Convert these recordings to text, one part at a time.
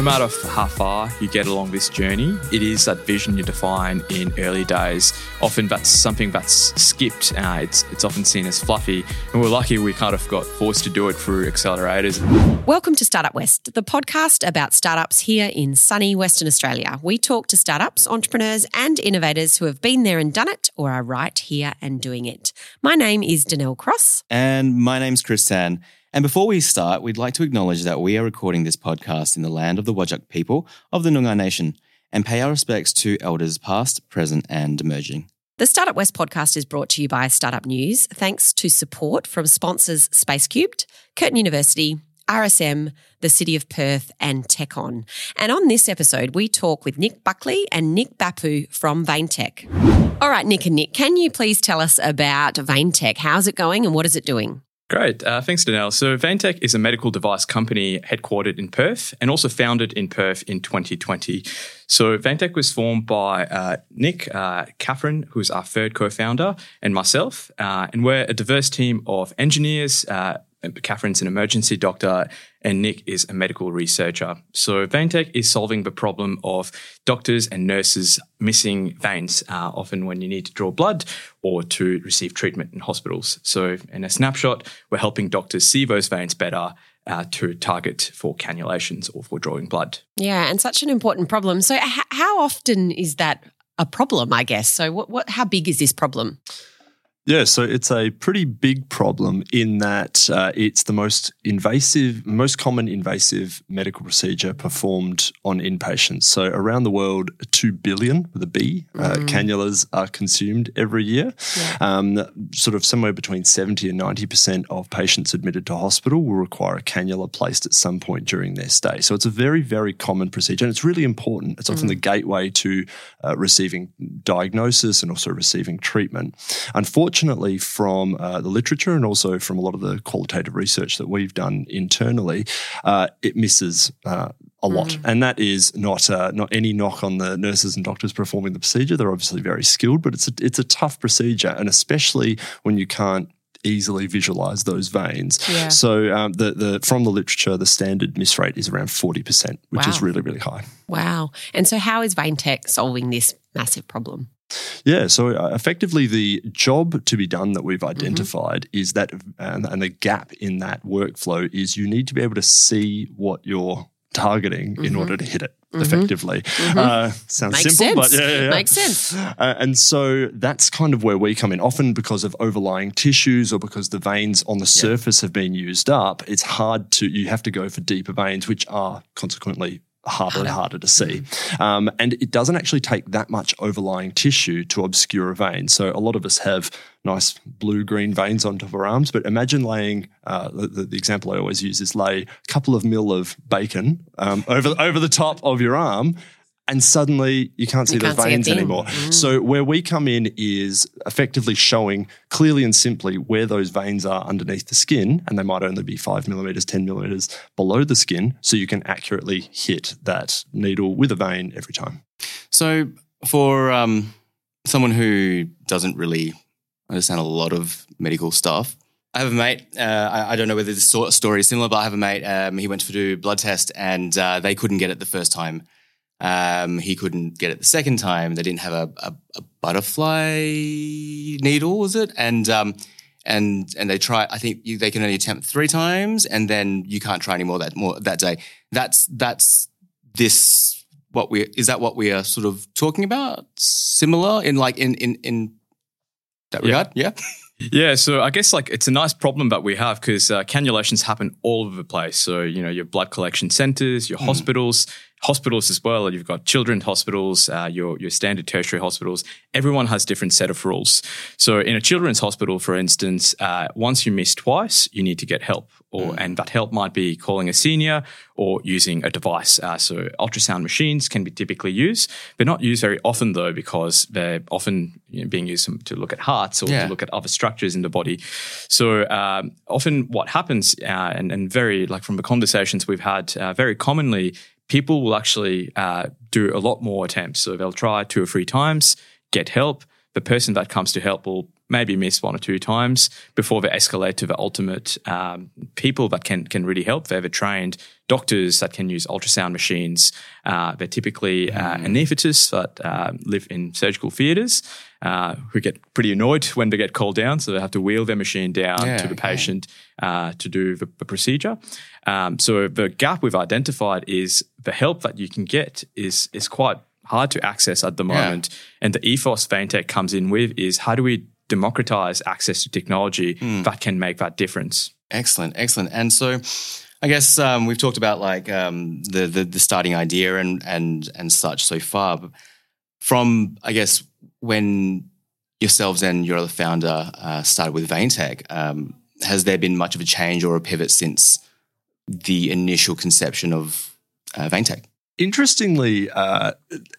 no matter how far you get along this journey, it is that vision you define in early days. Often that's something that's skipped. It's often seen as fluffy. And we're lucky we kind of got forced to do it through accelerators. Welcome to Startup West, the podcast about startups here in sunny Western Australia. We talk to startups, entrepreneurs and innovators who have been there and done it or are right here and doing it. My name is Danelle Cross. And my name's Chris Tan. And before we start, we'd like to acknowledge that we are recording this podcast in the land of the Whadjuk people of the Noongar Nation and pay our respects to elders past, present and emerging. The Startup West podcast is brought to you by Startup News, thanks to support from sponsors Spacecubed, Curtin University, RSM, the City of Perth and Tekkon. And on this episode, we talk with Nick Buckley and Nik Bappoo from Veintech. All right, Nick and Nick, can you please tell us about Veintech? How's it going and what is it doing? Great. Thanks, Danelle. So Veintech is a medical device company headquartered in Perth and also founded in Perth in 2020. So Veintech was formed by Nick, Catherine, who's our third co-founder, and myself. And we're a diverse team of engineers. Catherine's an emergency doctor and Nick is a medical researcher. So Veintech is solving the problem of doctors and nurses missing veins, often when you need to draw blood or to receive treatment in hospitals. So in a snapshot, we're helping doctors see those veins better to target for cannulations or for drawing blood. Yeah, and such an important problem. So how often is that a problem, I guess? So how big is this problem? Yeah, so it's a pretty big problem in that it's the most common invasive medical procedure performed on inpatients. So around the world, 2 billion, with a B, cannulas are consumed every year. Yeah. Sort of somewhere between 70 and 90% of patients admitted to hospital will require a cannula placed at some point during their stay. So it's a very, very common procedure and it's really important. It's often the gateway to receiving diagnosis and also receiving treatment. Unfortunately, from the literature and also from a lot of the qualitative research that we've done internally, it misses a lot. And that is not any knock on the nurses and doctors performing the procedure. They're obviously very skilled, but it's a tough procedure, and especially when you can't easily visualise those veins. Yeah. So from the literature, the standard miss rate is around 40%, which is really, really high. Wow. And so how is Veintech solving this massive problem? Yeah, so effectively the job to be done that we've identified is that, and the gap in that workflow is you need to be able to see what you're targeting in order to hit it. Effectively. Sounds makes simple, sense. But yeah. Makes sense. And so that's kind of where we come in. Often because of overlying tissues or because the veins on the surface have been used up, it's hard to, you have to go for deeper veins, which are consequently harder and harder to see. And it doesn't actually take that much overlying tissue to obscure a vein. So a lot of us have nice blue-green veins on top of our arms, but imagine laying, the example I always use is lay a couple of mil of bacon over the top of your arm, and suddenly you can't see those veins anymore. So where we come in is effectively showing clearly and simply where those veins are underneath the skin, and they might only be 5 millimetres, 10 millimetres below the skin, so you can accurately hit that needle with a vein every time. So for someone who doesn't really understand a lot of medical stuff, I have a mate, I don't know whether this story is similar, but I have a mate, he went to do a blood test and they couldn't get it the first time. He couldn't get it the second time. They didn't have a butterfly needle, was it? And they try. I think they can only attempt 3 times, and then you can't try anymore that day. What we are sort of talking about? Similar in that regard, yeah. Yeah, so I guess it's a nice problem that we have because cannulations happen all over the place. So, your blood collection centres, your hospitals as well. You've got children's hospitals, your standard tertiary hospitals. Everyone has different set of rules. So in a children's hospital, for instance, once you miss twice, you need to get help. And that help might be calling a senior or using a device. So ultrasound machines can be typically used. They're not used very often though because they're often being used to look at hearts or to look at other structures in the body. So often what happens and very from the conversations we've had very commonly, people will actually do a lot more attempts. So they'll try 2 or 3 times, get help. The person that comes to help will maybe missed one or two times before they escalate to the ultimate people that can really help. They're trained doctors that can use ultrasound machines. They're typically anaesthetists that live in surgical theatres who get pretty annoyed when they get called down, so they have to wheel their machine down to the patient to do the procedure. So the gap we've identified is the help that you can get is quite hard to access at the moment. And the ethos Veintech comes in with is how do we democratize access to technology that can make that difference? Excellent. And so I guess we've talked about like the starting idea and such so far. But from, I guess, when yourselves and your other founder started with Veintech, has there been much of a change or a pivot since the initial conception of Veintech? Interestingly,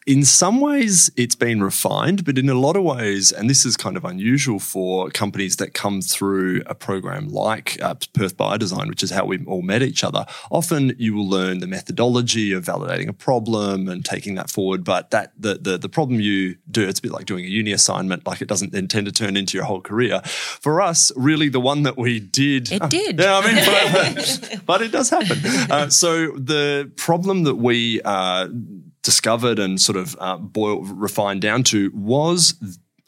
in some ways it's been refined, but in a lot of ways, and this is kind of unusual for companies that come through a program like Perth Biodesign, which is how we all met each other, often you will learn the methodology of validating a problem and taking that forward, but that the problem you do, it's a bit like doing a uni assignment, like it doesn't then tend to turn into your whole career. For us, really the one that we did... but it does happen. So the problem that we... discovered and sort of refined down to was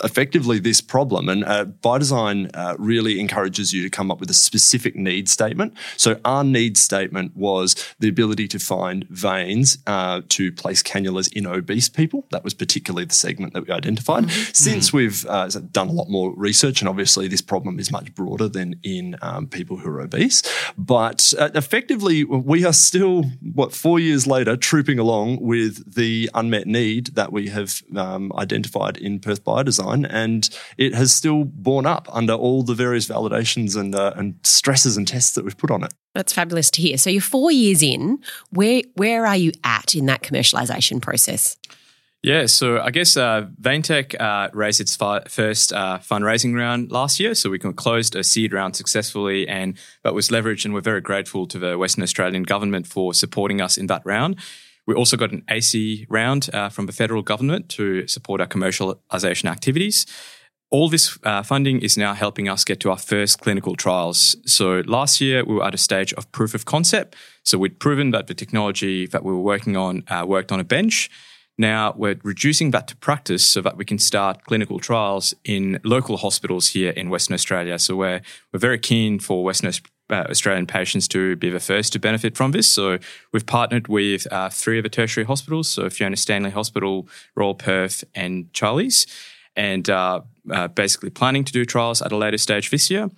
effectively this problem. And Biodesign really encourages you to come up with a specific need statement. So our need statement was the ability to find veins to place cannulas in obese people. That was particularly the segment that we identified. Since we've done a lot more research, and obviously this problem is much broader than in people who are obese, but effectively we are still, 4 years later, trooping along with the unmet need that we have identified in Perth Biodesign. And it has still borne up under all the various validations and stresses and tests that we've put on it. That's fabulous to hear. So you're 4 years in. Where are you at in that commercialization process? Yeah, so I guess Veintech raised its first fundraising round last year. So we closed a seed round successfully, and that was leveraged, and we're very grateful to the Western Australian government for supporting us in that round. We also got an AC round from the federal government to support our commercialization activities. All this funding is now helping us get to our first clinical trials. So last year, we were at a stage of proof of concept. So we'd proven that the technology that we were working on worked on a bench. Now we're reducing that to practice so that we can start clinical trials in local hospitals here in Western Australia. So we're very keen for Western Australian patients to be the first to benefit from this. So we've partnered with three of the tertiary hospitals, so Fiona Stanley Hospital, Royal Perth and Charlie's, and basically planning to do trials at a later stage this year.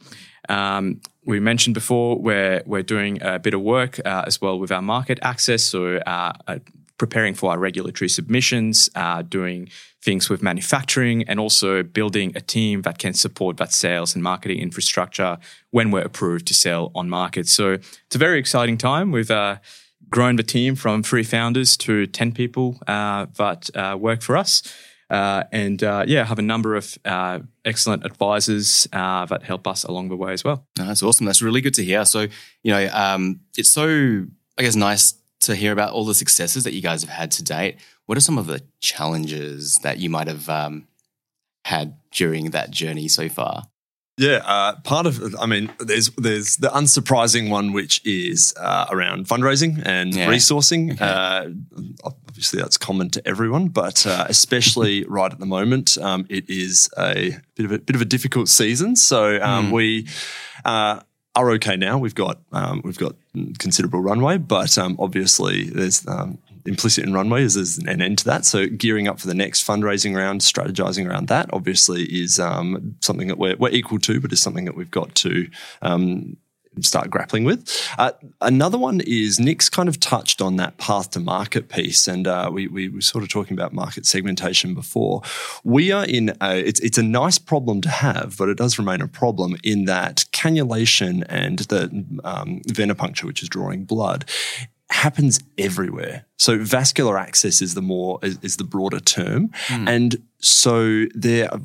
We mentioned before we're doing a bit of work as well with our market access, so preparing for our regulatory submissions, doing things with manufacturing, and also building a team that can support that sales and marketing infrastructure when we're approved to sell on market. So it's a very exciting time. We've grown the team from three founders to 10 people that work for us. Have a number of excellent advisors that help us along the way as well. No, that's awesome. That's really good to hear. So, you know, it's so, I guess, nice to hear about all the successes that you guys have had to date. What are some of the challenges that you might have had during that journey so far? Yeah, part of, I mean, there's the unsurprising one, which is around fundraising and resourcing. Okay. Obviously, that's common to everyone, but especially right at the moment, it is a bit of a difficult season. So we are okay now. We've got considerable runway, but obviously there's implicit in runway is there's an end to that. So gearing up for the next fundraising round, strategizing around that, obviously is something that we're equal to, but is something that we've got to start grappling with. Another one is Nick's kind of touched on that path to market piece, and we were sort of talking about market segmentation before. We are in it's a nice problem to have, but it does remain a problem in that cannulation and the venipuncture, which is drawing blood, happens everywhere. So vascular access is the broader term, and so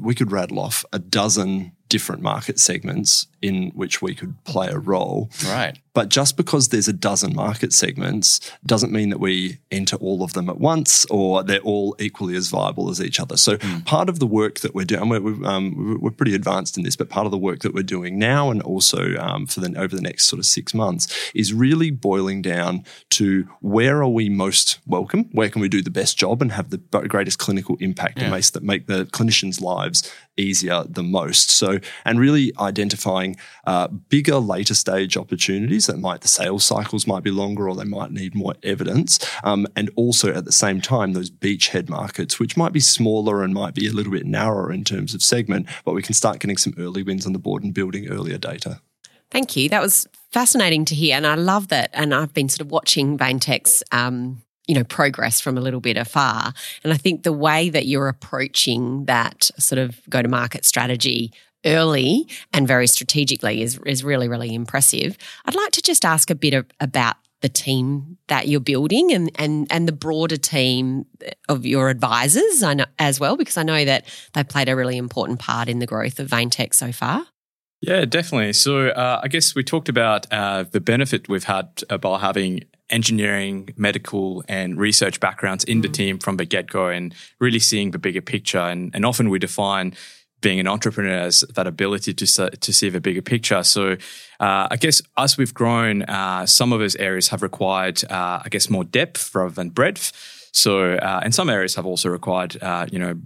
we could rattle off a dozen different market segments in which we could play a role. Right. But just because there's a dozen market segments doesn't mean that we enter all of them at once or they're all equally as viable as each other. So part of the work that we're doing, we're pretty advanced in this, but part of the work that we're doing now and also over the next sort of 6 months is really boiling down to where are we most welcome, where can we do the best job and have the greatest clinical impact and make the clinicians' lives easier the most. So, and really identifying bigger later stage opportunities that the sales cycles might be longer or they might need more evidence. And also at the same time, those beachhead markets, which might be smaller and might be a little bit narrower in terms of segment, but we can start getting some early wins on the board and building earlier data. Thank you. That was fascinating to hear. And I love that. And I've been sort of watching Veintech's progress from a little bit afar. And I think the way that you're approaching that sort of go-to-market strategy early and very strategically is really, really impressive. I'd like to just ask a bit about the team that you're building and the broader team of your advisors as well, because I know that they played a really important part in the growth of Veintech so far. Yeah, definitely. So I guess we talked about the benefit we've had by having engineering, medical and research backgrounds in the team from the get-go and really seeing the bigger picture. And often we define being an entrepreneur has that ability to see the bigger picture. So I guess as we've grown, some of those areas have required, more depth rather than breadth. So and some areas have also required,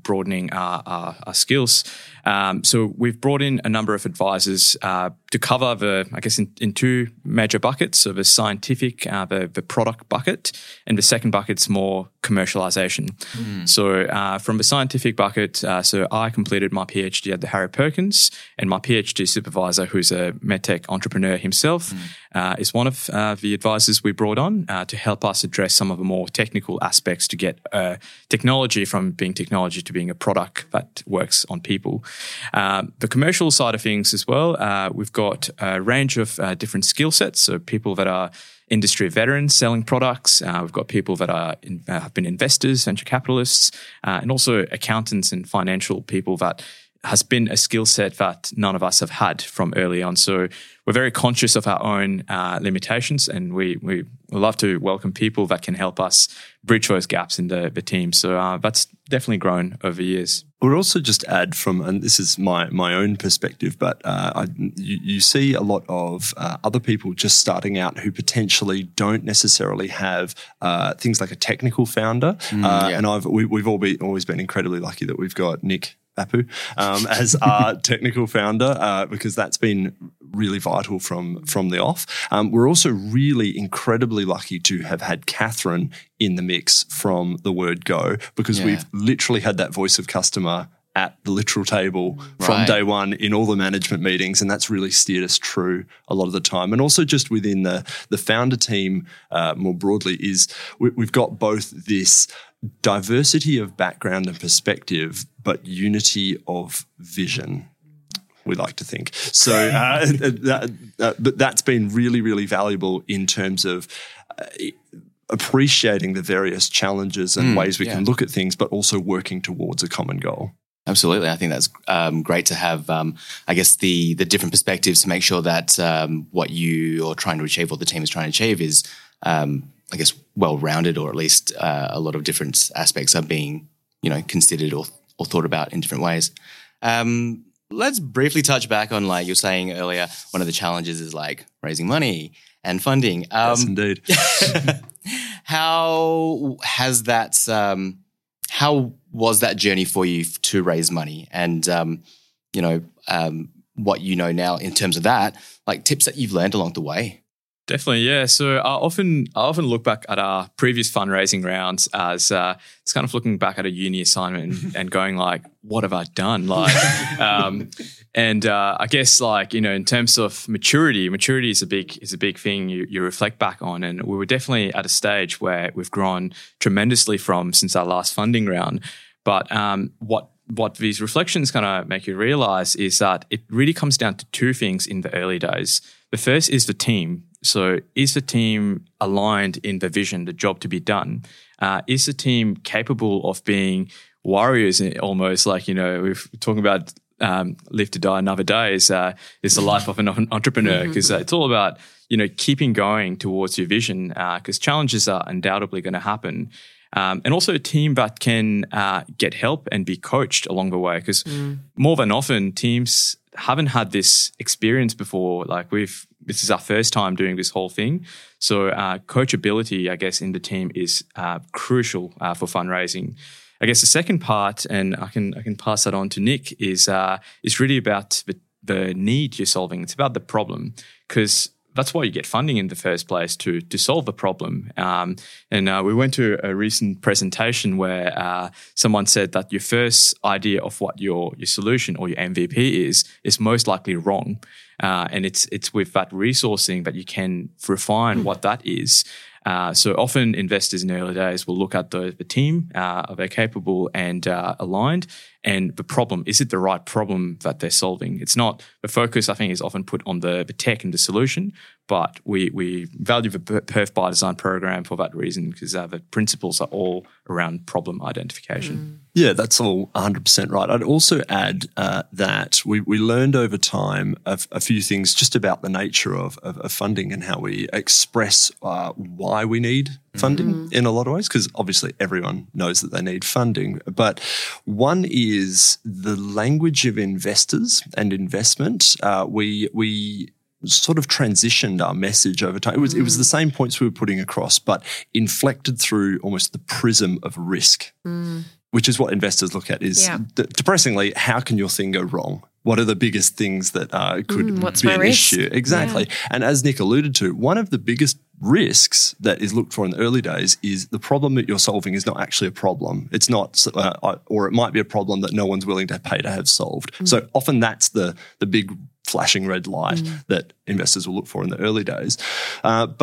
broadening our skills. So we've brought in a number of advisors to cover in two major buckets. So the scientific, the product bucket, and the second bucket's more commercialization. So from the scientific bucket, so I completed my PhD at the Harry Perkins, and my PhD supervisor, who's a medtech entrepreneur himself, is one of the advisors we brought on to help us address some of the more technical aspects to get technology from being technology to being a product that works on people. The commercial side of things as well, we've got a range of different skill sets. So people that are industry veterans selling products. We've got people that have been investors, venture capitalists, and also accountants and financial people that has been a skill set that none of us have had from early on. So we're very conscious of our own limitations, and we love to welcome people that can help us bridge those gaps in the team. So that's definitely grown over years. We'll also just add from, and this is my own perspective, but you see a lot of other people just starting out who potentially don't necessarily have things like a technical founder. And we've always been incredibly lucky that we've got Nik Bappoo as our technical founder because that's been really vital from the off. We're also really incredibly lucky to have had Catherine in the mix from the word go because we've literally had that voice of customer at the literal table from day one in all the management meetings, and that's really steered us true a lot of the time. And also just within the founder team more broadly is we've got both this diversity of background and perspective, but unity of vision, we like to think. So but that's been really, really valuable in terms of appreciating the various challenges and ways we can look at things, but also working towards a common goal. Absolutely. I think that's great to have, the different perspectives to make sure that what you're trying to achieve, what the team is trying to achieve is, well-rounded, or at least a lot of different aspects are being, considered or thought about in different ways. Let's briefly touch back on, like you were saying earlier, one of the challenges is raising money and funding. Yes, indeed. How was that journey for you to raise money? And, what you know now in terms of that, tips that you've learned along the way? Definitely, yeah. So I often look back at our previous fundraising rounds as it's kind of looking back at a uni assignment and going what have I done? I guess in terms of maturity is a big thing you reflect back on. And we were definitely at a stage where we've grown tremendously from since our last funding round. But what these reflections kind of make you realize is that it really comes down to two things in the early days. The first is the team. So is the team aligned in the vision, the job to be done? Is the team capable of being warriors almost? We're talking about Live to Die Another Day is the life of an entrepreneur, because it's all about, you know, keeping going towards your vision, because challenges are undoubtedly going to happen. And also a team that can get help and be coached along the way, because more than often teams haven't had this experience before. Like this is our first time doing this whole thing. So coachability, I guess, in the team is crucial for fundraising. I guess the second part, and I can pass that on to Nick, is it's really about the need you're solving. It's about the problem, because that's why you get funding in the first place, to solve a problem. And we went to a recent presentation where someone said that your first idea of what your solution or your MVP is most likely wrong. And it's with that resourcing that you can refine what that is. So often investors in the early days will look at the team, are they capable and aligned, and the problem, is it the right problem that they're solving? It's not, the focus I think is often put on the tech and the solution, but we value the Perth Biodesign program for that reason, because the principles are all around problem identification. Yeah, that's all 100% right. I'd also add that we learned over time a few things just about the nature of funding and how we express why we need funding in a lot of ways, because obviously everyone knows that they need funding. But one is the language of investors and investment. We sort of transitioned our message over time. It was the same points we were putting across, but inflected through almost the prism of risk, which is what investors look at, is depressingly, how can your thing go wrong? What are the biggest things that could be an issue? Exactly. Yeah. And as Nick alluded to, one of the biggest risks that is looked for in the early days is the problem that you're solving is not actually a problem. It's not, or it might be a problem that no one's willing to pay to have solved. So often that's the big flashing red light that investors will look for in the early days. And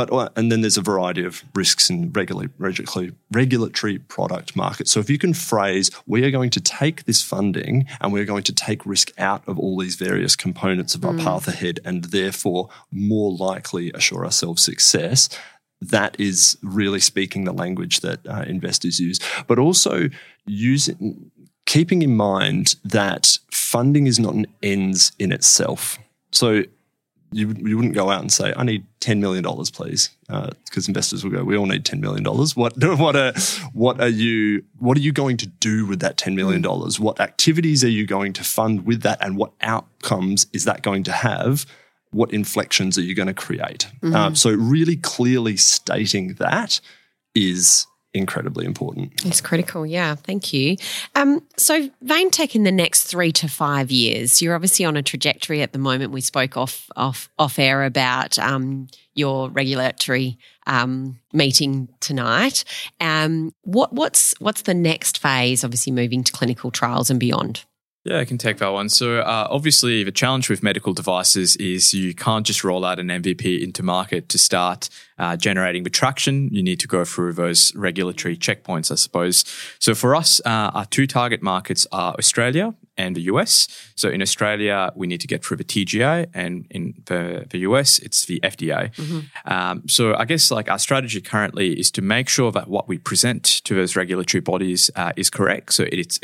then there's a variety of risks in regulatory product markets. So if you can phrase, we are going to take this funding and we're going to take risk out of all these various components of our path ahead, and therefore more likely assure ourselves success, that is really speaking the language that investors use. But also keeping in mind that funding is not an ends in itself. So you wouldn't go out and say, I need $10 million, please, because investors will go, we all need $10 million. What are you going to do with that $10 million? What activities are you going to fund with that, and what outcomes is that going to have? What inflections are you going to create? So really clearly stating that is incredibly important. It's critical, yeah. Thank you. So Veintech in the next 3 to 5 years, you're obviously on a trajectory at the moment. We spoke off air about your regulatory meeting tonight. What's the next phase? Obviously, moving to clinical trials and beyond. Yeah, I can take that one. So obviously the challenge with medical devices is you can't just roll out an MVP into market to start generating the traction. You need to go through those regulatory checkpoints, I suppose. So for us, our two target markets are Australia and the US. So in Australia, we need to get through the TGA, and in the US, it's the FDA. So I guess like our strategy currently is to make sure that what we present to those regulatory bodies is correct. So it's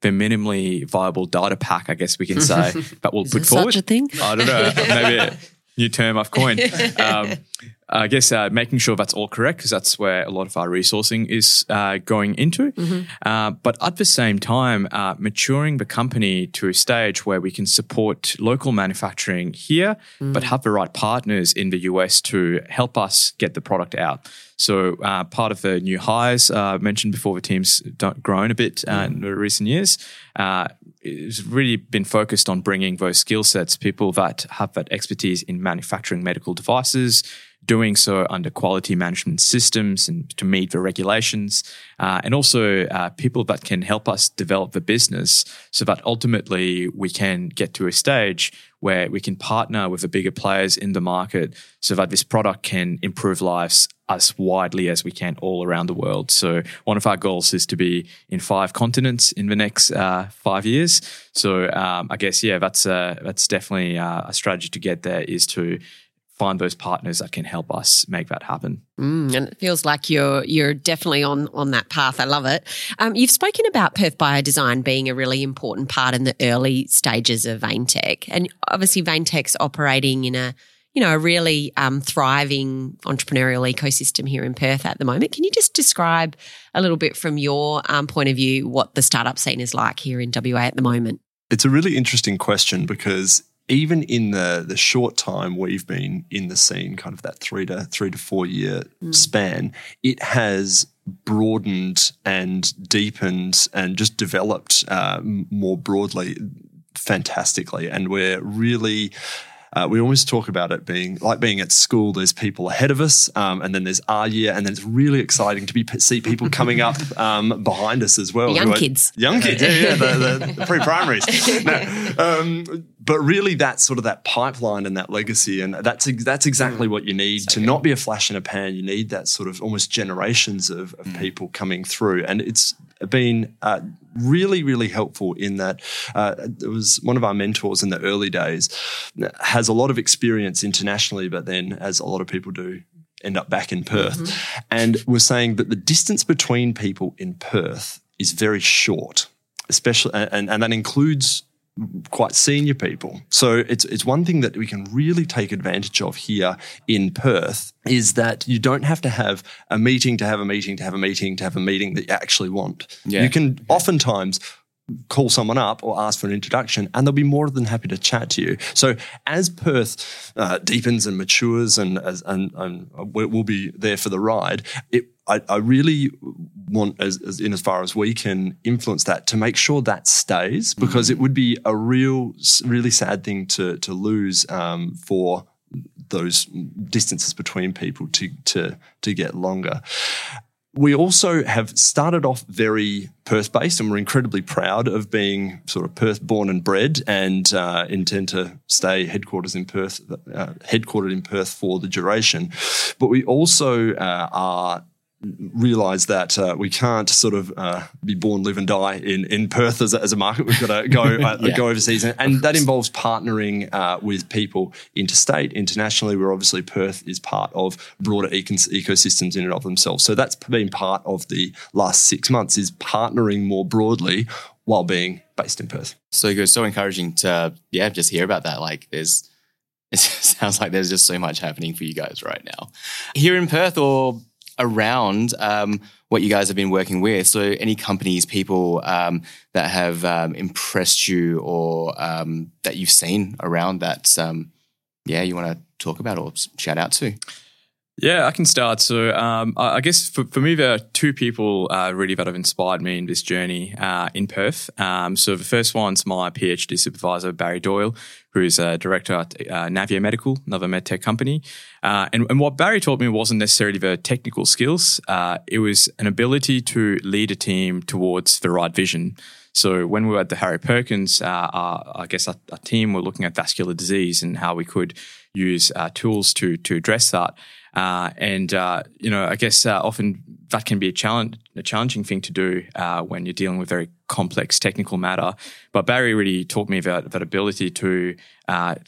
the minimally viable data pack, I guess we can say, that we'll put forward. Is there such a thing? I don't know. Maybe a new term I've coined. I guess making sure that's all correct, because that's where a lot of our resourcing is going into. But at the same time, maturing the company to a stage where we can support local manufacturing here, but have the right partners in the US to help us get the product out. So part of the new hires mentioned before, the team's grown a bit in the recent years. It's really been focused on bringing those skill sets, people that have that expertise in manufacturing medical devices, doing so under quality management systems and to meet the regulations, and also people that can help us develop the business so that ultimately we can get to a stage where we can partner with the bigger players in the market so that this product can improve lives as widely as we can all around the world. So one of our goals is to be in 5 continents in the next 5 years. So I guess, yeah, that's definitely a strategy to get there, is to find those partners that can help us make that happen. And it feels like you're definitely on that path. I love it. You've spoken about Perth Biodesign being a really important part in the early stages of Veintech, and obviously Veintech's operating in a really thriving entrepreneurial ecosystem here in Perth at the moment. Can you just describe a little bit from your point of view what the startup scene is like here in WA at the moment? It's a really interesting question because even in the short time we've been in the scene, kind of that three to four year span, it has broadened and deepened and just developed more broadly, fantastically. And we're really... we always talk about it being at school. There's people ahead of us, and then there's our year, and then it's really exciting to see people coming up behind us as well. Young kids, yeah, the pre-primaries. But really, that's sort of that pipeline and that legacy, and that's exactly what you need to not be a flash in a pan. You need that sort of almost generations of people coming through, and it's been really, really helpful in that it was one of our mentors in the early days, has a lot of experience internationally, but then, as a lot of people do, end up back in Perth. Mm-hmm. And we're saying that the distance between people in Perth is very short, especially, and that includes quite senior people. So it's one thing that we can really take advantage of here in Perth is that you don't have to have a meeting to have a meeting to have a meeting to have a meeting that you actually want. Yeah. You can oftentimes call someone up or ask for an introduction and they'll be more than happy to chat to you. So as Perth deepens and matures and we'll be there for the ride, I really want, as far as we can influence that, to make sure that stays, because it would be a really sad thing to lose for those distances between people to get longer. We also have started off very Perth-based, and we're incredibly proud of being sort of Perth-born and bred, and intend to stay headquartered in Perth for the duration. But we also are realise that we can't sort of be born, live and die in Perth as a market. We've got to go go overseas, and that involves partnering with people interstate, internationally, where obviously Perth is part of broader ecosystems in and of themselves. So that's been part of the last 6 months, is partnering more broadly while being based in Perth. So good. So encouraging to just hear about that. Like it sounds like there's just so much happening for you guys right now here in Perth or around what you guys have been working with. So any companies, people that have impressed you or that you've seen around that you want to talk about or shout out to? Yeah, I can start. So I guess for me, there are two people really that have inspired me in this journey in Perth. So the first one's my PhD supervisor, Barry Doyle, who is a director at Navier Medical, another medtech company. And what Barry taught me wasn't necessarily the technical skills. It was an ability to lead a team towards the right vision. So when we were at the Harry Perkins, our team were looking at vascular disease and how we could use tools to address that. Often that can be a challenging thing to do when you're dealing with very complex technical matter. But Barry really taught me about that ability to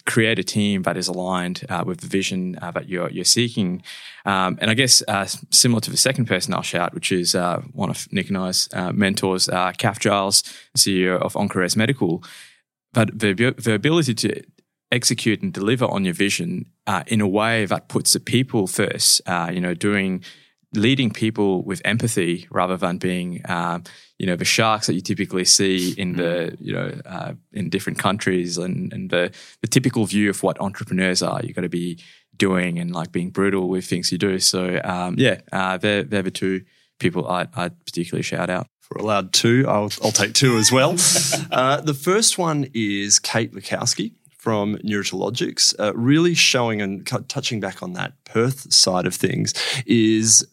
create a team that is aligned with the vision that you're seeking. And I guess similar to the second person I'll shout, which is one of Nick and I's mentors, Kath Giles, CEO of Oncares Medical. But the ability to execute and deliver on your vision in a way that puts the people first, leading people with empathy rather than being, the sharks that you typically see in in different countries and the typical view of what entrepreneurs are. You've got to be doing and like being brutal with things you do. So, they're the two people I'd particularly shout out. We're allowed two. I'll take two as well. The first one is Kate Lukowski from Neurotologics, really showing and touching back on that Perth side of things, is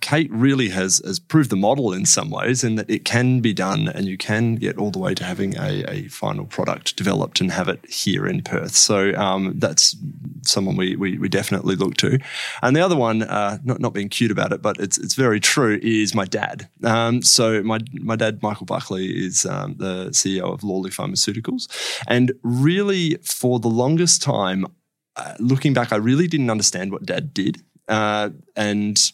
Kate really has proved the model in some ways, in that it can be done and you can get all the way to having a final product developed and have it here in Perth. So that's someone we definitely look to. And the other one, not being cute about it, but it's very true, is my dad. So my dad, Michael Buckley, is the CEO of Lawley Pharmaceuticals. And really, for the longest time, looking back, I really didn't understand what Dad did. And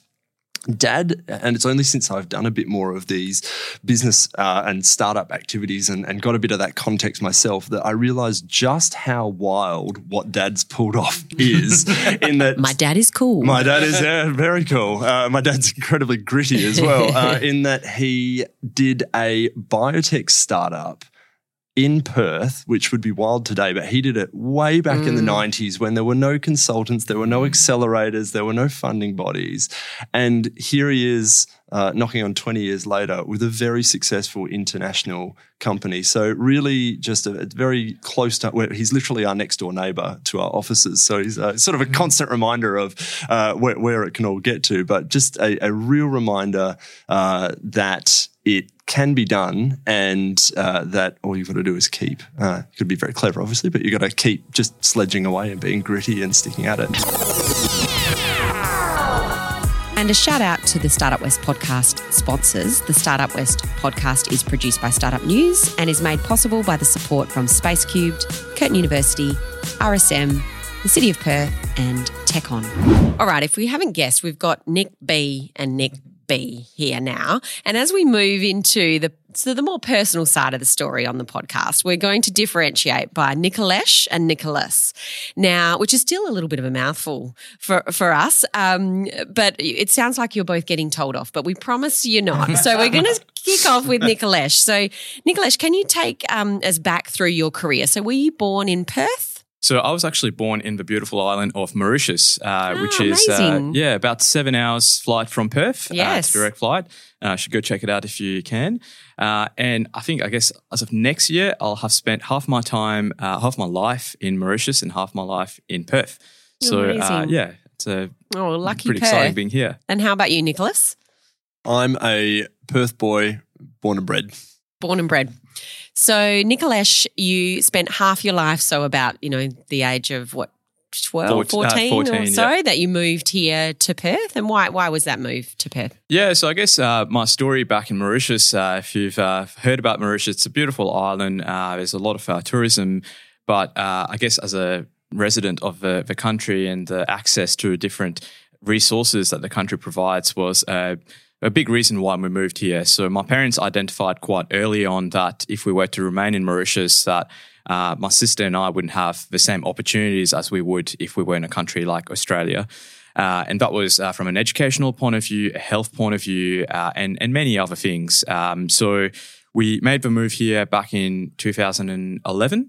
it's only since I've done a bit more of these business and startup activities and got a bit of that context myself that I realised just how wild what Dad's pulled off is. In that my dad is cool. My dad is very cool. My dad's incredibly gritty as well in that he did a biotech startup in Perth, which would be wild today, but he did it way back in the 90s when there were no consultants, there were no accelerators, there were no funding bodies. And here he is knocking on 20 years later with a very successful international company. So really just a very close to where he's literally our next door neighbour to our offices. So he's sort of a constant reminder of where it can all get to, but just a real reminder that it can be done and that all you've got to do is keep. You could be very clever, obviously, but you've got to keep just sledging away and being gritty and sticking at it. And a shout out to the Startup West podcast sponsors. The Startup West podcast is produced by Startup News and is made possible by the support from Spacecubed, Curtin University, RSM, the City of Perth and Tekkon. All right, if we haven't guessed, we've got Nik B and Nik B here now. And as we move into the more personal side of the story on the podcast, we're going to differentiate by Nikhilesh and Nicholas now, which is still a little bit of a mouthful for us. But it sounds like you're both getting told off, but we promise you're not. So we're going to kick off with Nikhilesh. So Nikhilesh, can you take us back through your career? So were you born in Perth? So I was actually born in the beautiful island of Mauritius, which is about 7 hours flight from Perth. Yes, it's a direct flight. Should go check it out if you can. And I guess as of next year, I'll have spent half my life in Mauritius and half my life in Perth. Amazing. So it's lucky pretty Perth. Exciting being here. And how about you, Nicholas? I'm a Perth boy, born and bred. Born and bred. So, Nikhilesh, you spent half your life, so about, the age of 14 or so, that you moved here to Perth. And why was that move to Perth? Yeah, so I guess my story back in Mauritius, if you've heard about Mauritius, it's a beautiful island. There's a lot of tourism, but I guess as a resident of the country and the access to different resources that the country provides was a big reason why we moved here. So my parents identified quite early on that if we were to remain in Mauritius, that my sister and I wouldn't have the same opportunities as we would if we were in a country like Australia. And that was from an educational point of view, a health point of view, and many other things. So we made the move here back in 2011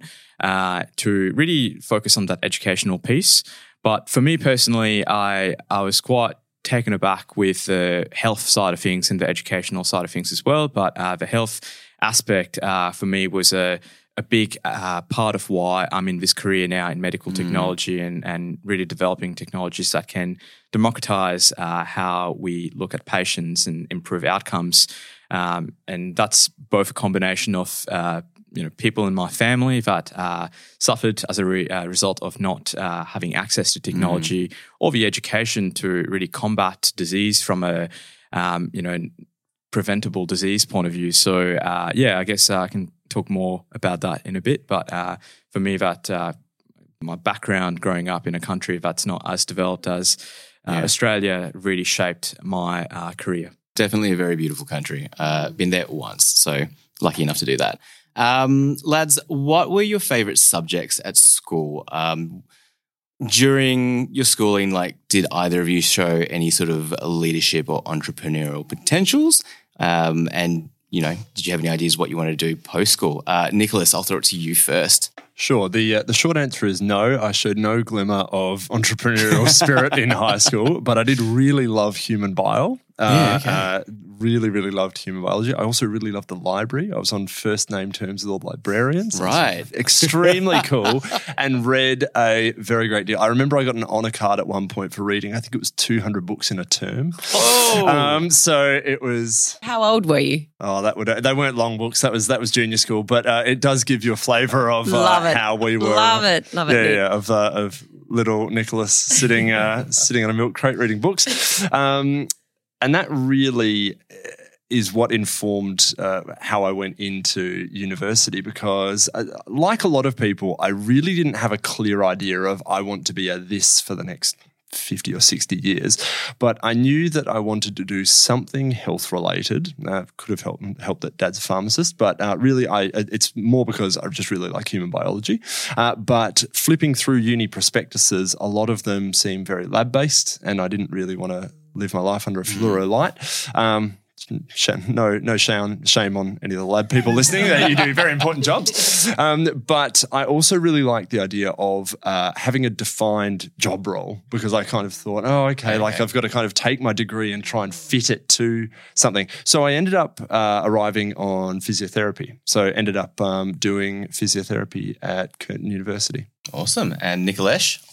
to really focus on that educational piece. But for me personally, I was quite taken aback with the health side of things and the educational side of things as well. But the health aspect for me was a big part of why I'm in this career now in medical technology and really developing technologies that can democratise how we look at patients and improve outcomes. And that's both a combination of people in my family that suffered as a result of not having access to technology or the education to really combat disease from a, preventable disease point of view. So, I guess I can talk more about that in a bit. But for me, that my background growing up in a country that's not as developed as Australia really shaped my career. Definitely a very beautiful country. Been there once, so lucky enough to do that. Lads, what were your favourite subjects at school? During your schooling, did either of you show any sort of leadership or entrepreneurial potentials? And did you have any ideas what you wanted to do post-school? Nicholas, I'll throw it to you first. Sure. The short answer is no. I showed no glimmer of entrepreneurial spirit in high school, but I did really love human bio. Really, really loved human biology. I also really loved the library. I was on first name terms with all the librarians. Right. Extremely cool and read a very great deal. I remember I got an honour card at one point for reading. I think it was 200 books in a term. Oh. So it was... How old were you? Oh, they weren't long books. That was junior school, but it does give you a flavour of how we were. Love it. Yeah, of little Nicholas sitting sitting on a milk crate reading books. And that really is what informed how I went into university, because like a lot of people, I really didn't have a clear idea of I want to be a this for the next 50 or 60 years. But I knew that I wanted to do something health related. Could have helped that dad's a pharmacist, but really it's more because I just really like human biology. But flipping through uni prospectuses, a lot of them seem very lab based, and I didn't really want to live my life under a fluoro light. No shame on any of the lab people listening. You do very important jobs. But I also really like the idea of having a defined job role, because I kind of thought, I've got to kind of take my degree and try and fit it to something. So I ended up arriving on physiotherapy. So I ended up doing physiotherapy at Curtin University. Awesome. And Nikhilesh?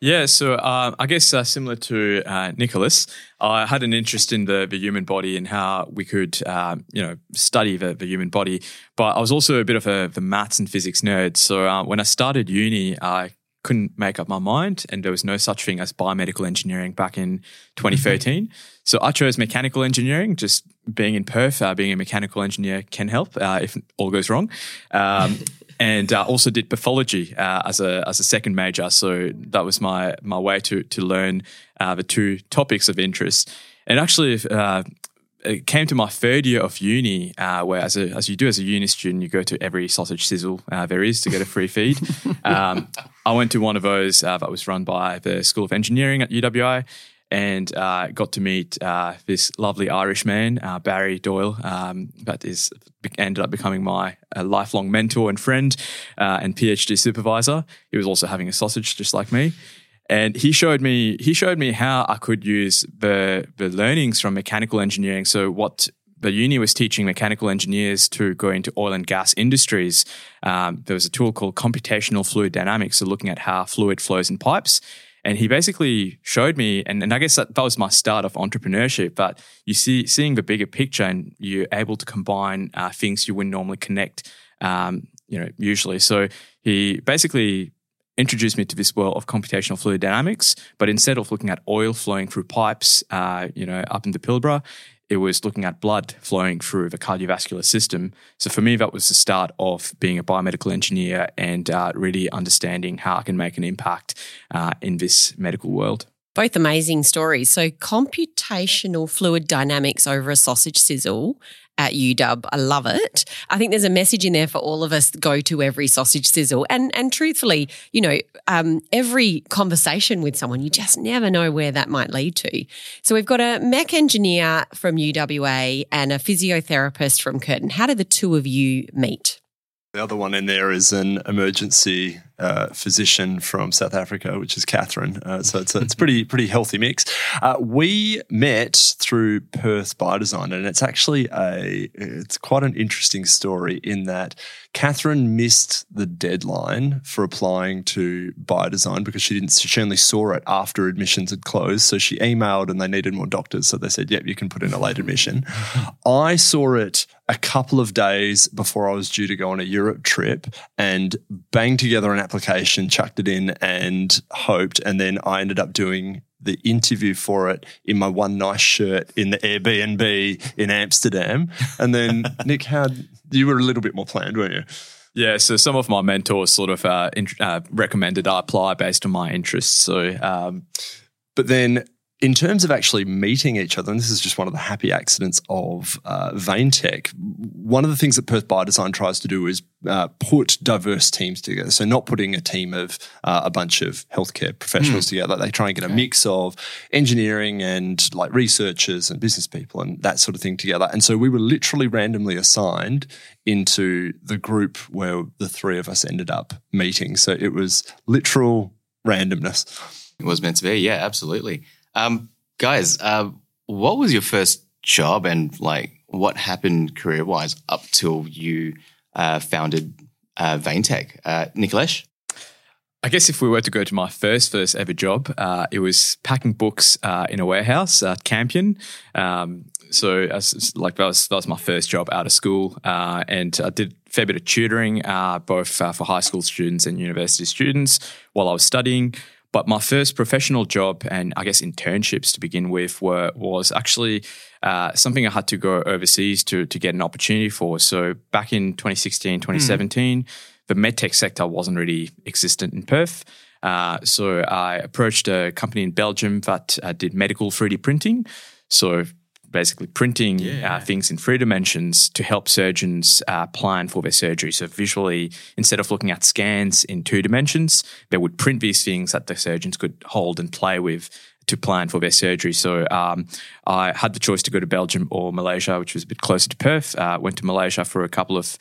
Yeah, so I guess similar to Nicholas, I had an interest in the human body and how we could, study the human body. But I was also a bit of the maths and physics nerd. So when I started uni, I couldn't make up my mind, and there was no such thing as biomedical engineering back in 2013. Mm-hmm. So I chose mechanical engineering. Just being in Perth, being a mechanical engineer can help if all goes wrong. And also did pathology as a second major. So that was my way to learn the two topics of interest. And actually, it came to my third year of uni, where as you do as a uni student, you go to every sausage sizzle there is to get a free feed. I went to one of those that was run by the School of Engineering at UWI, and got to meet this lovely Irish man, Barry Doyle, that ended up becoming my lifelong mentor and friend and PhD supervisor. He was also having a sausage just like me. And he showed me how I could use the learnings from mechanical engineering. So what the uni was teaching mechanical engineers to go into oil and gas industries. There was a tool called computational fluid dynamics, so looking at how fluid flows in pipes. And he basically showed me, and I guess that was my start of entrepreneurship, that you seeing the bigger picture, and you're able to combine things you wouldn't normally connect, usually. So he basically introduced me to this world of computational fluid dynamics, but instead of looking at oil flowing through pipes, up in the Pilbara, it was looking at blood flowing through the cardiovascular system. So for me, that was the start of being a biomedical engineer and really understanding how I can make an impact in this medical world. Both amazing stories. So computational fluid dynamics over a sausage sizzle at UW. I love it. I think there's a message in there for all of us that go to every sausage sizzle. And truthfully, every conversation with someone, you just never know where that might lead to. So we've got a mech engineer from UWA and a physiotherapist from Curtin. How did the two of you meet? The other one in there is an emergency physician from South Africa, which is Catherine. So it's pretty healthy mix. We met through Perth Biodesign, and it's actually it's quite an interesting story in that Catherine missed the deadline for applying to Biodesign because she only saw it after admissions had closed. So she emailed and they needed more doctors. So they said, yep, you can put in a late admission. I saw it a couple of days before I was due to go on a Europe trip and banged together an application, chucked it in and hoped. And then I ended up doing the interview for it in my one nice shirt in the Airbnb in Amsterdam. And then, Nick, you were a little bit more planned, weren't you? Yeah, so some of my mentors sort of recommended I apply based on my interests. So, but then in terms of actually meeting each other, and this is just one of the happy accidents of Veintech, one of the things that Perth Biodesign tries to do is put diverse teams together. So not putting a team of a bunch of healthcare professionals together. They try and get a mix of engineering and like researchers and business people and that sort of thing together. And so we were literally randomly assigned into the group where the three of us ended up meeting. So it was literal randomness. It was meant to be, yeah, absolutely. Guys, what was your first job and what happened career-wise up till you founded Veintech? Nikhilesh? I guess if we were to go to my first ever job, it was packing books in a warehouse at Campion. That was my first job out of school, and I did a fair bit of tutoring, both for high school students and university students while I was studying. But my first professional job and I guess internships to begin with was actually something I had to go overseas to get an opportunity for. So back in 2016, 2017, the medtech sector wasn't really existent in Perth. So I approached a company in Belgium that did medical 3D printing. So basically printing things in three dimensions to help surgeons plan for their surgery. So visually, instead of looking at scans in two dimensions, they would print these things that the surgeons could hold and play with to plan for their surgery. So I had the choice to go to Belgium or Malaysia, which was a bit closer to Perth. Went to Malaysia for a couple of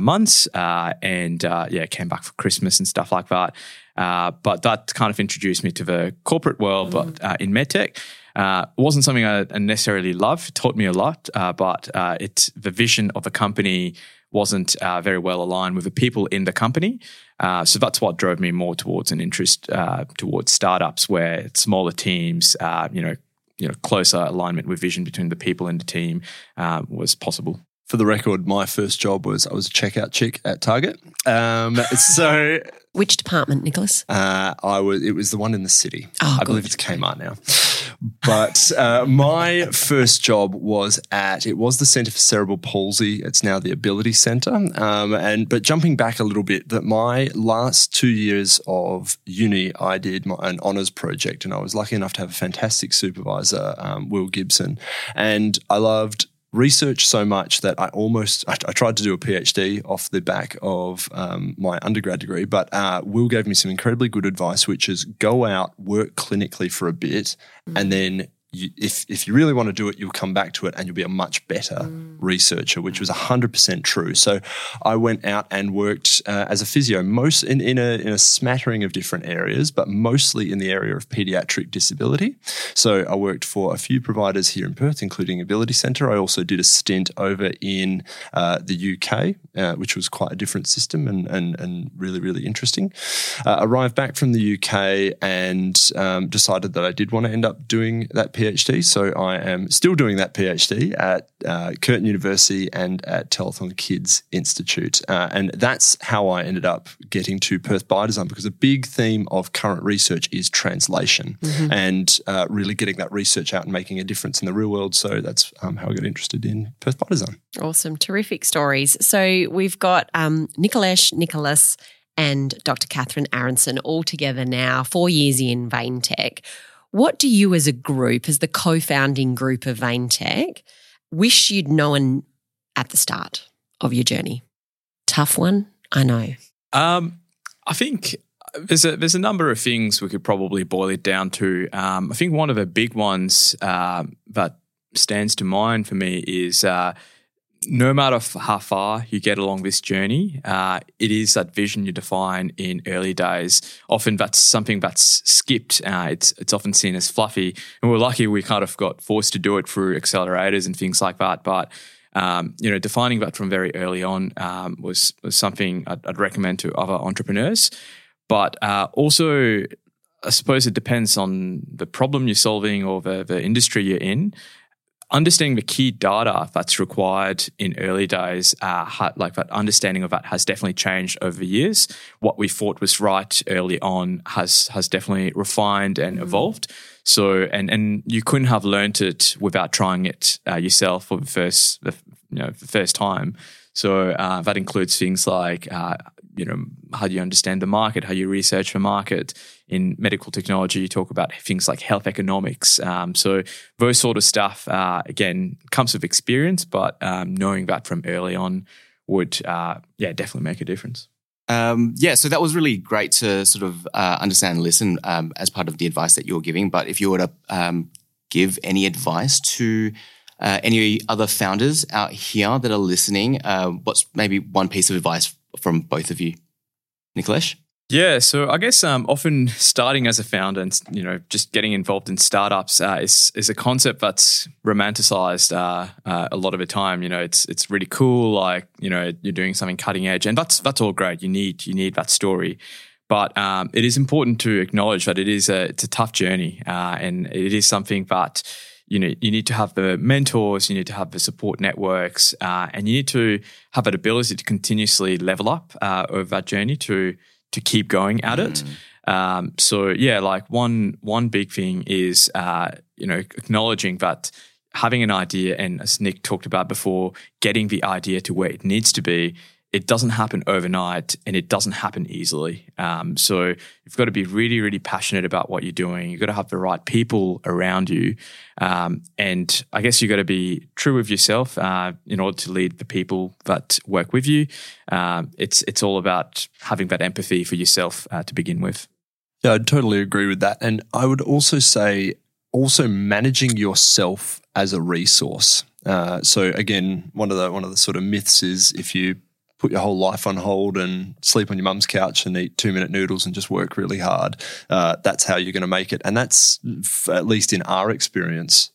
months and came back for Christmas and stuff like that. But that kind of introduced me to the corporate world, but in medtech. It wasn't something I necessarily loved. It taught me a lot, but the vision of the company wasn't very well aligned with the people in the company. So that's what drove me more towards an interest towards startups, where it's smaller teams, closer alignment with vision between the people and the team was possible. For the record, my first job I was a checkout chick at Target. So, which department, Nicholas? It was the one in the city. Oh, I believe it's Kmart now. But my first job was the Centre for Cerebral Palsy. It's now the Ability Centre. But jumping back a little bit, that my last 2 years of uni, I did an honours project, and I was lucky enough to have a fantastic supervisor, Will Gibson. And I loved research so much that I tried to do a PhD off the back of my undergrad degree, but Will gave me some incredibly good advice, which is go out, work clinically for a bit, and then if you really want to do it, you'll come back to it and you'll be a much better researcher, which was 100% true. So I went out and worked as a physio, most in a smattering of different areas, but mostly in the area of paediatric disability. So I worked for a few providers here in Perth, including Ability Centre. I also did a stint over in the UK, which was quite a different system and really, really interesting. Arrived back from the UK and decided that I did want to end up doing that PhD. So I am still doing that PhD at Curtin University and at Telethon Kids Institute. And that's how I ended up getting to Perth Biodesign, because a big theme of current research is translation and really getting that research out and making a difference in the real world. So that's how I got interested in Perth Biodesign. Awesome. Terrific stories. So we've got Nikhilesh, Nicholas and Dr. Catherine Aronson all together now, 4 years in Veintech. What do you as a group, as the co-founding group of Veintech, wish you'd known at the start of your journey? Tough one, I know. I think there's a number of things we could probably boil it down to. I think one of the big ones that stands to mind for me is no matter how far you get along this journey, it is that vision you define in early days. Often that's something that's skipped. It's often seen as fluffy. And we're lucky we kind of got forced to do it through accelerators and things like that. But, defining that from very early on was something I'd recommend to other entrepreneurs. But also, I suppose it depends on the problem you're solving or the industry you're in. Understanding the key data that's required in early days, like that understanding of that has definitely changed over the years. What we thought was right early on has definitely refined and evolved. So, and you couldn't have learnt it without trying it yourself for the first time. So that includes things like how do you understand the market, how you research the market. In medical technology, you talk about things like health economics. So those sort of stuff, again, comes with experience, but knowing that from early on would definitely make a difference. So that was really great to sort of understand and listen as part of the advice that you're giving. But if you were to give any advice to any other founders out here that are listening, what's maybe one piece of advice from both of you? Nikhilesh? Yeah, so I guess often starting as a founder and just getting involved in startups is a concept that's romanticized a lot of the time. It's really cool, like you're doing something cutting edge, and that's all great. You need that story, but it is important to acknowledge that it's a tough journey, and it is something that you need to have the mentors, you need to have the support networks, and you need to have that ability to continuously level up over that journey to keep going at it. One big thing is, acknowledging that having an idea, and as Nick talked about before, getting the idea to where it needs to be, it doesn't happen overnight and it doesn't happen easily. So you've got to be really, really passionate about what you're doing. You've got to have the right people around you. And I guess you've got to be true with yourself in order to lead the people that work with you. It's all about having that empathy for yourself to begin with. Yeah, I totally agree with that. And I would also say managing yourself as a resource. So again, one of the sort of myths is if you put your whole life on hold and sleep on your mum's couch and eat 2-minute noodles and just work really hard, that's how you're going to make it. And that's, at least in our experience,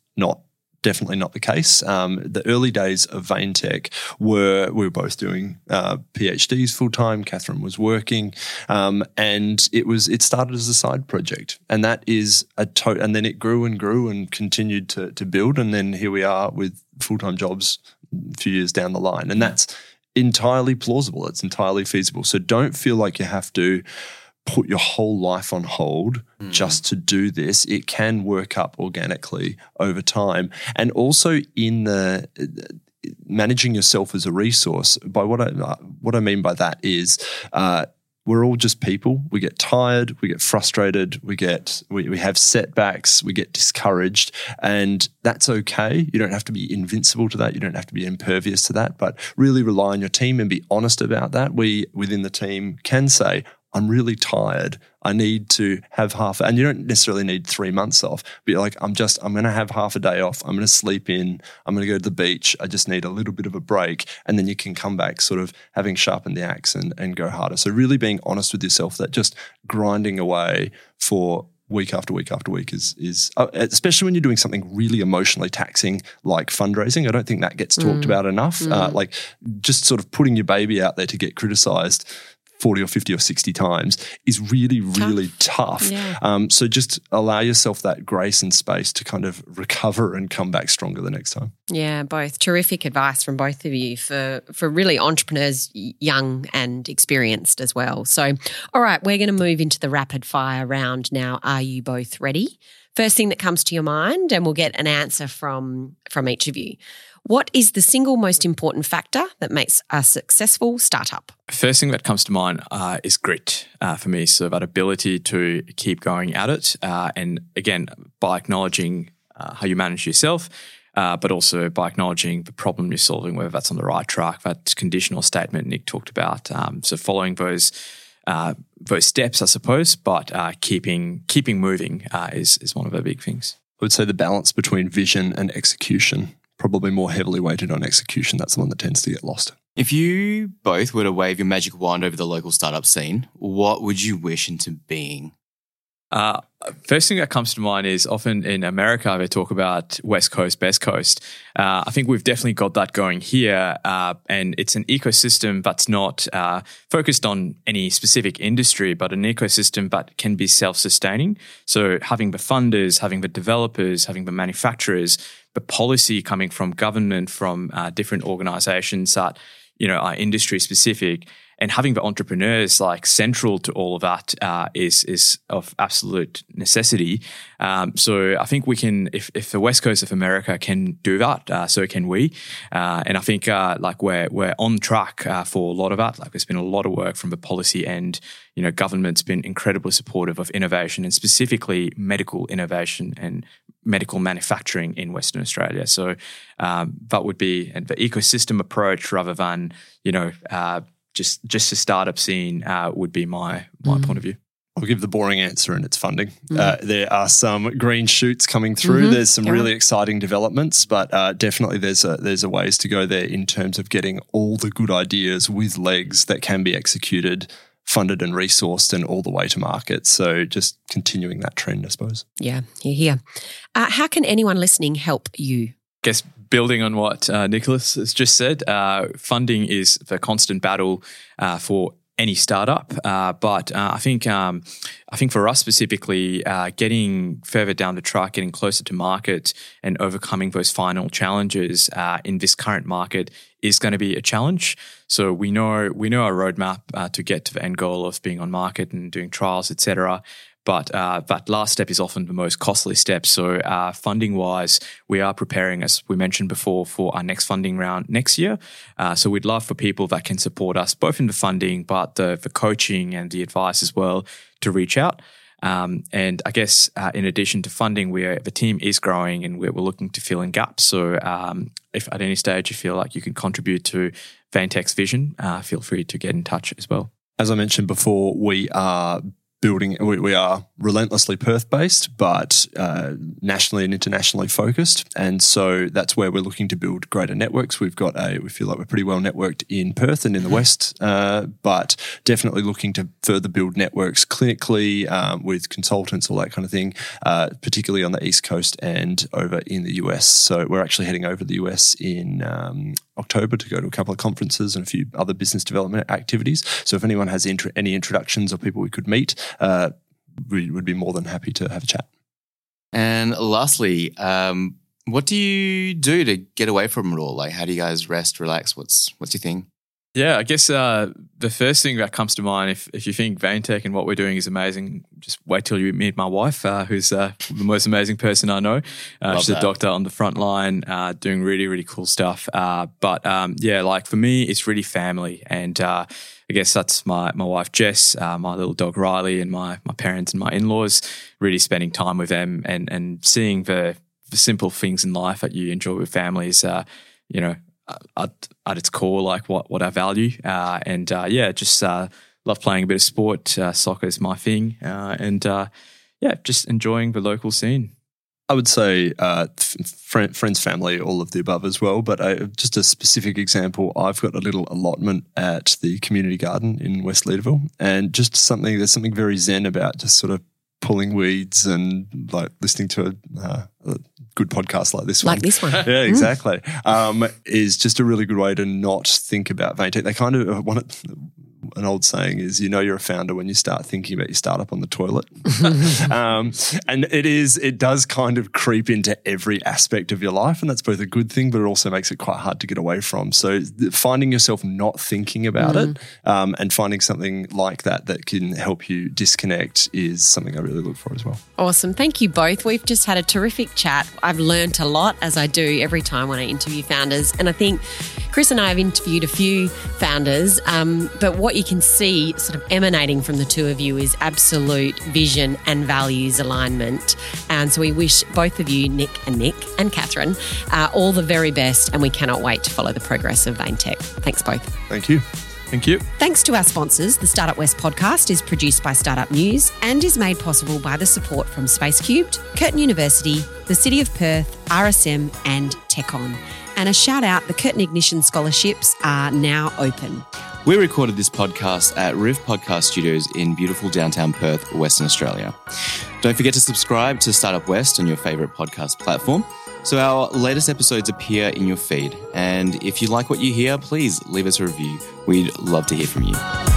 definitely not the case. The early days of Veintech we were both doing PhDs full time. Catherine was working, and it started as a side project, and that is and then it grew and grew and continued to build, and then here we are with full time jobs a few years down the line, and that's entirely plausible. It's entirely feasible. So don't feel like you have to put your whole life on hold just to do this. It can work up organically over time. And also in the managing yourself as a resource, by what I mean by that is we're all just people. We get tired, we get frustrated, we have setbacks, we get discouraged, and that's okay. You don't have to be invincible to that. You don't have to be impervious to that, but really rely on your team and be honest about that. We within the team can say, I'm really tired. I need to have and you don't necessarily need 3 months off, but you're like, I'm going to have half a day off. I'm going to sleep in. I'm going to go to the beach. I just need a little bit of a break. And then you can come back sort of having sharpened the axe and go harder. So really being honest with yourself that just grinding away for week after week after week is especially when you're doing something really emotionally taxing like fundraising. I don't think that gets talked about enough. Like just sort of putting your baby out there to get criticised 40 or 50 or 60 times is really, really tough. Yeah. So just allow yourself that grace and space to kind of recover and come back stronger the next time. Yeah, both. Terrific advice from both of you for really entrepreneurs, young and experienced as well. So, all right, we're going to move into the rapid fire round now. Are you both ready? First thing that comes to your mind, and we'll get an answer from each of you. What is the single most important factor that makes a successful startup? First thing that comes to mind is grit for me. So that ability to keep going at it. And again, by acknowledging how you manage yourself, but also by acknowledging the problem you're solving, whether that's on the right track, that conditional statement Nick talked about. So following those steps, I suppose, but keeping moving is one of the big things. I would say the balance between vision and execution. Probably more heavily weighted on execution. That's the one that tends to get lost. If you both were to wave your magic wand over the local startup scene, what would you wish into being? First thing that comes to mind is often in America, they talk about West Coast, Best Coast. I think we've definitely got that going here. And it's an ecosystem that's not focused on any specific industry, but an ecosystem that can be self-sustaining. So having the funders, having the developers, having the manufacturers, the policy coming from government, from different organisations that are industry specific, and having the entrepreneurs like central to all of that is of absolute necessity. So I think we can, if the West Coast of America can do that, so can we. And I think we're on track for a lot of that. Like there's been a lot of work from the policy end. Government's been incredibly supportive of innovation and specifically medical innovation and medical manufacturing in Western Australia. So that would be the ecosystem approach rather than, just the startup scene would be my point of view. I'll give the boring answer, and it's funding. There are some green shoots coming through. There's some really exciting developments, but definitely there's a ways to go there in terms of getting all the good ideas with legs that can be executed, funded and resourced, and all the way to market. So just continuing that trend, I suppose. Yeah, hear. How can anyone listening help you? Guess building on what Nicholas has just said, funding is the constant battle for any startup, but I think for us specifically, getting further down the track, getting closer to market, and overcoming those final challenges in this current market is going to be a challenge. So we know our roadmap to get to the end goal of being on market and doing trials, etc. But that last step is often the most costly step. So funding-wise, we are preparing, as we mentioned before, for our next funding round next year. So we'd love for people that can support us, both in the funding, but the coaching and the advice as well, to reach out. And I guess in addition to funding, the team is growing and we're looking to fill in gaps. So if at any stage you feel like you can contribute to Veintech's vision, feel free to get in touch as well. As I mentioned before, we are we are relentlessly Perth-based, but nationally and internationally focused, and so that's where we're looking to build greater networks. We feel like we're pretty well networked in Perth and in the West, but definitely looking to further build networks clinically with consultants, all that kind of thing, particularly on the East Coast and over in the US. So we're actually heading over to the US in October to go to a couple of conferences and a few other business development activities. So if anyone has any introductions or people we could meet, we would be more than happy to have a chat. And lastly, what do you do to get away from it all? Like, how do you guys rest, relax? What's your thing? Yeah, I guess the first thing that comes to mind, if you think Veintech and what we're doing is amazing, just wait till you meet my wife, who's the most amazing person I know. She's a doctor on the front line, doing really, really cool stuff. But for me, it's really family. And I guess that's my wife, Jess, my little dog, Riley, and my parents and my in-laws, really spending time with them and seeing the simple things in life that you enjoy with families, at its core, like what I value, and love playing a bit of sport. Soccer is my thing, and just enjoying the local scene. I would say friends, family, all of the above as well. But just a specific example, I've got a little allotment at the community garden in West Leederville, and just there's something very zen about just sort of pulling weeds and like listening to a good podcast like this one. Yeah, exactly. Is just a really good way to not think about Veintech. They kind of an old saying is, you're a founder when you start thinking about your startup on the toilet. And it does kind of creep into every aspect of your life, and that's both a good thing, but it also makes it quite hard to get away from. So finding yourself not thinking about it and finding something like that can help you disconnect is something I really look for as well. Awesome. Thank you both. We've just had a terrific chat. I've learned a lot, as I do every time when I interview founders, and I think Chris and I have interviewed a few founders, but what you can see sort of emanating from the two of you is absolute vision and values alignment. And so we wish both of you, Nick and Catherine, all the very best, and we cannot wait to follow the progress of Veintech. Thanks both. Thank you. Thank you. Thanks to our sponsors. The Startup West podcast is produced by Startup News and is made possible by the support from Spacecubed, Curtin University, the City of Perth, RSM and Tekkon. And a shout out, the Curtin Ignition Scholarships are now open. We recorded this podcast at Riv Podcast Studios in beautiful downtown Perth, Western Australia. Don't forget to subscribe to Startup West on your favourite podcast platform, so our latest episodes appear in your feed. And if you like what you hear, please leave us a review. We'd love to hear from you.